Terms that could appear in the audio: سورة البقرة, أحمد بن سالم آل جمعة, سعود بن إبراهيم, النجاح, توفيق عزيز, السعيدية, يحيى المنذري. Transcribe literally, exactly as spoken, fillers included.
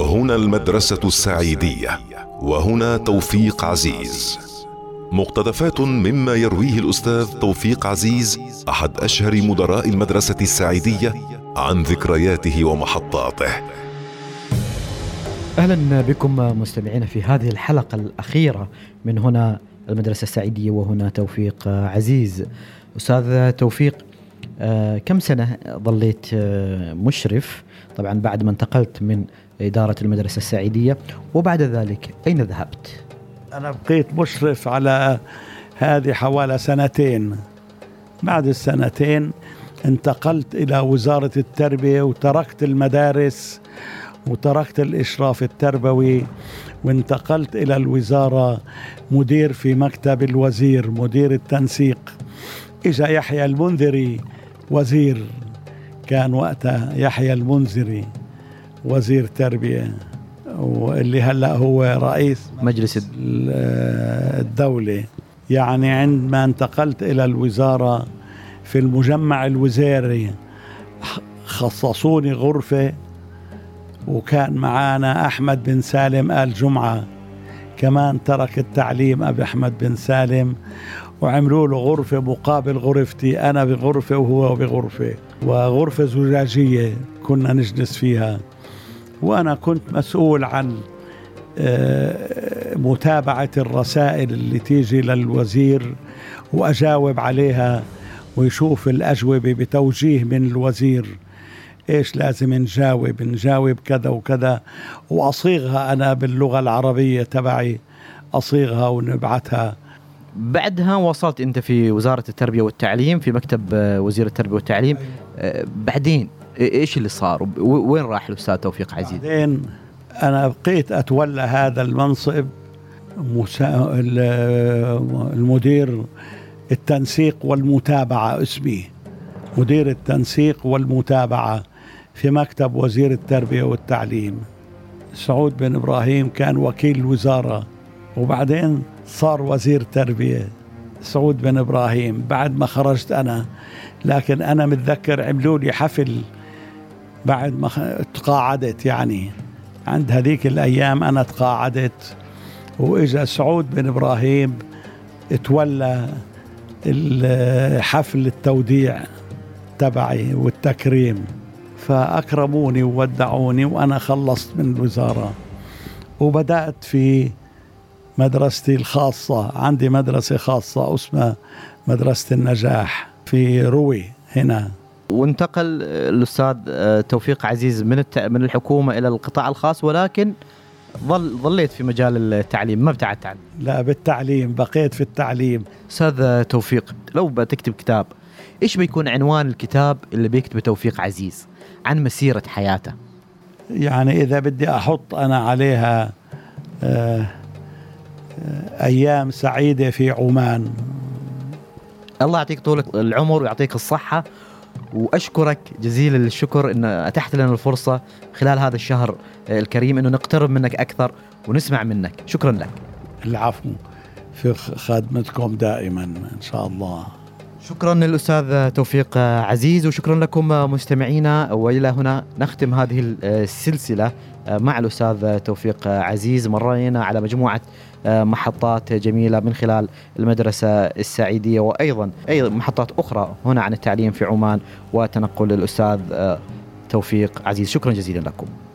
هنا المدرسة السعيدية، وهنا توفيق عزيز. مقتطفات مما يرويه الأستاذ توفيق عزيز أحد أشهر مدراء المدرسة السعيدية عن ذكرياته ومحطاته. أهلا بكم مستمعين في هذه الحلقة الأخيرة من هنا المدرسة السعيدية وهنا توفيق عزيز. أستاذ توفيق، كم سنة ظليت مشرف طبعا بعد ما انتقلت من إدارة المدرسة السعيدية، وبعد ذلك أين ذهبت؟ أنا بقيت مشرف على هذه حوالي سنتين. بعد السنتين انتقلت إلى وزارة التربية، وتركت المدارس وتركت الإشراف التربوي، وانتقلت إلى الوزارة مدير في مكتب الوزير، مدير التنسيق. إجا يحيى المنذري وزير، كان وقتها يحيى المنذري وزير تربية، واللي هلأ هو رئيس مجلس الدولة. يعني عندما انتقلت إلى الوزارة في المجمع الوزاري خصصوني غرفة، وكان معانا أحمد بن سالم آل جمعة، كمان ترك التعليم أبي أحمد بن سالم، وعملوا له غرفة مقابل غرفتي، أنا بغرفة وهو بغرفة، وغرفة زجاجية كنا نجلس فيها. وأنا كنت مسؤول عن متابعة الرسائل اللي تيجي للوزير وأجاوب عليها، ويشوف الأجوبة بتوجيه من الوزير، إيش لازم نجاوب نجاوب كذا وكذا، وأصيغها أنا باللغة العربية تبعي، أصيغها ونبعتها. بعدها وصلت أنت في وزارة التربية والتعليم في مكتب وزير التربية والتعليم. بعدين إيش اللي صار؟ وين راح الأستاذ توفيق عزيز؟ بعدين أنا بقيت أتولى هذا المنصب، المدير التنسيق والمتابعة اسمي، مدير التنسيق والمتابعة في مكتب وزير التربية والتعليم. سعود بن إبراهيم كان وكيل الوزارة، وبعدين صار وزير تربية سعود بن إبراهيم بعد ما خرجت أنا. لكن أنا متذكر عملوا لي حفل بعد ما تقاعدت، يعني عند هذيك الأيام أنا تقاعدت، وإجا سعود بن إبراهيم اتولى الحفل التوديع تبعي والتكريم، فأكرموني وودعوني، وأنا خلصت من الوزارة وبدأت في مدرستي الخاصة. عندي مدرسة خاصة اسمها مدرسة النجاح في روي هنا. وانتقل الأستاذ توفيق عزيز من من الحكومة إلى القطاع الخاص، ولكن ظل ظليت في مجال التعليم، ما ابتعدت عنه. لا، بالتعليم بقيت في التعليم. أستاذ توفيق، لو بتكتب كتاب، إيش بيكون عنوان الكتاب اللي بيكتبه توفيق عزيز عن مسيرة حياته؟ يعني إذا بدي أحط أنا عليها آه أيام سعيدة في عمان. الله يعطيك طول العمر ويعطيك الصحة، وأشكرك جزيل الشكر أن أتحت لنا الفرصة خلال هذا الشهر الكريم أنه نقترب منك أكثر ونسمع منك. شكرا لك. العفو، في خدمتكم دائما إن شاء الله. شكرا للأستاذ توفيق عزيز، وشكرا لكم مستمعينا. وإلى هنا نختم هذه السلسلة مع الأستاذ توفيق عزيز. مرينا على مجموعة محطات جميلة من خلال المدرسة السعيدية، وأيضا أي محطات أخرى هنا عن التعليم في عمان وتنقل الأستاذ توفيق عزيز. شكرا جزيلا لكم.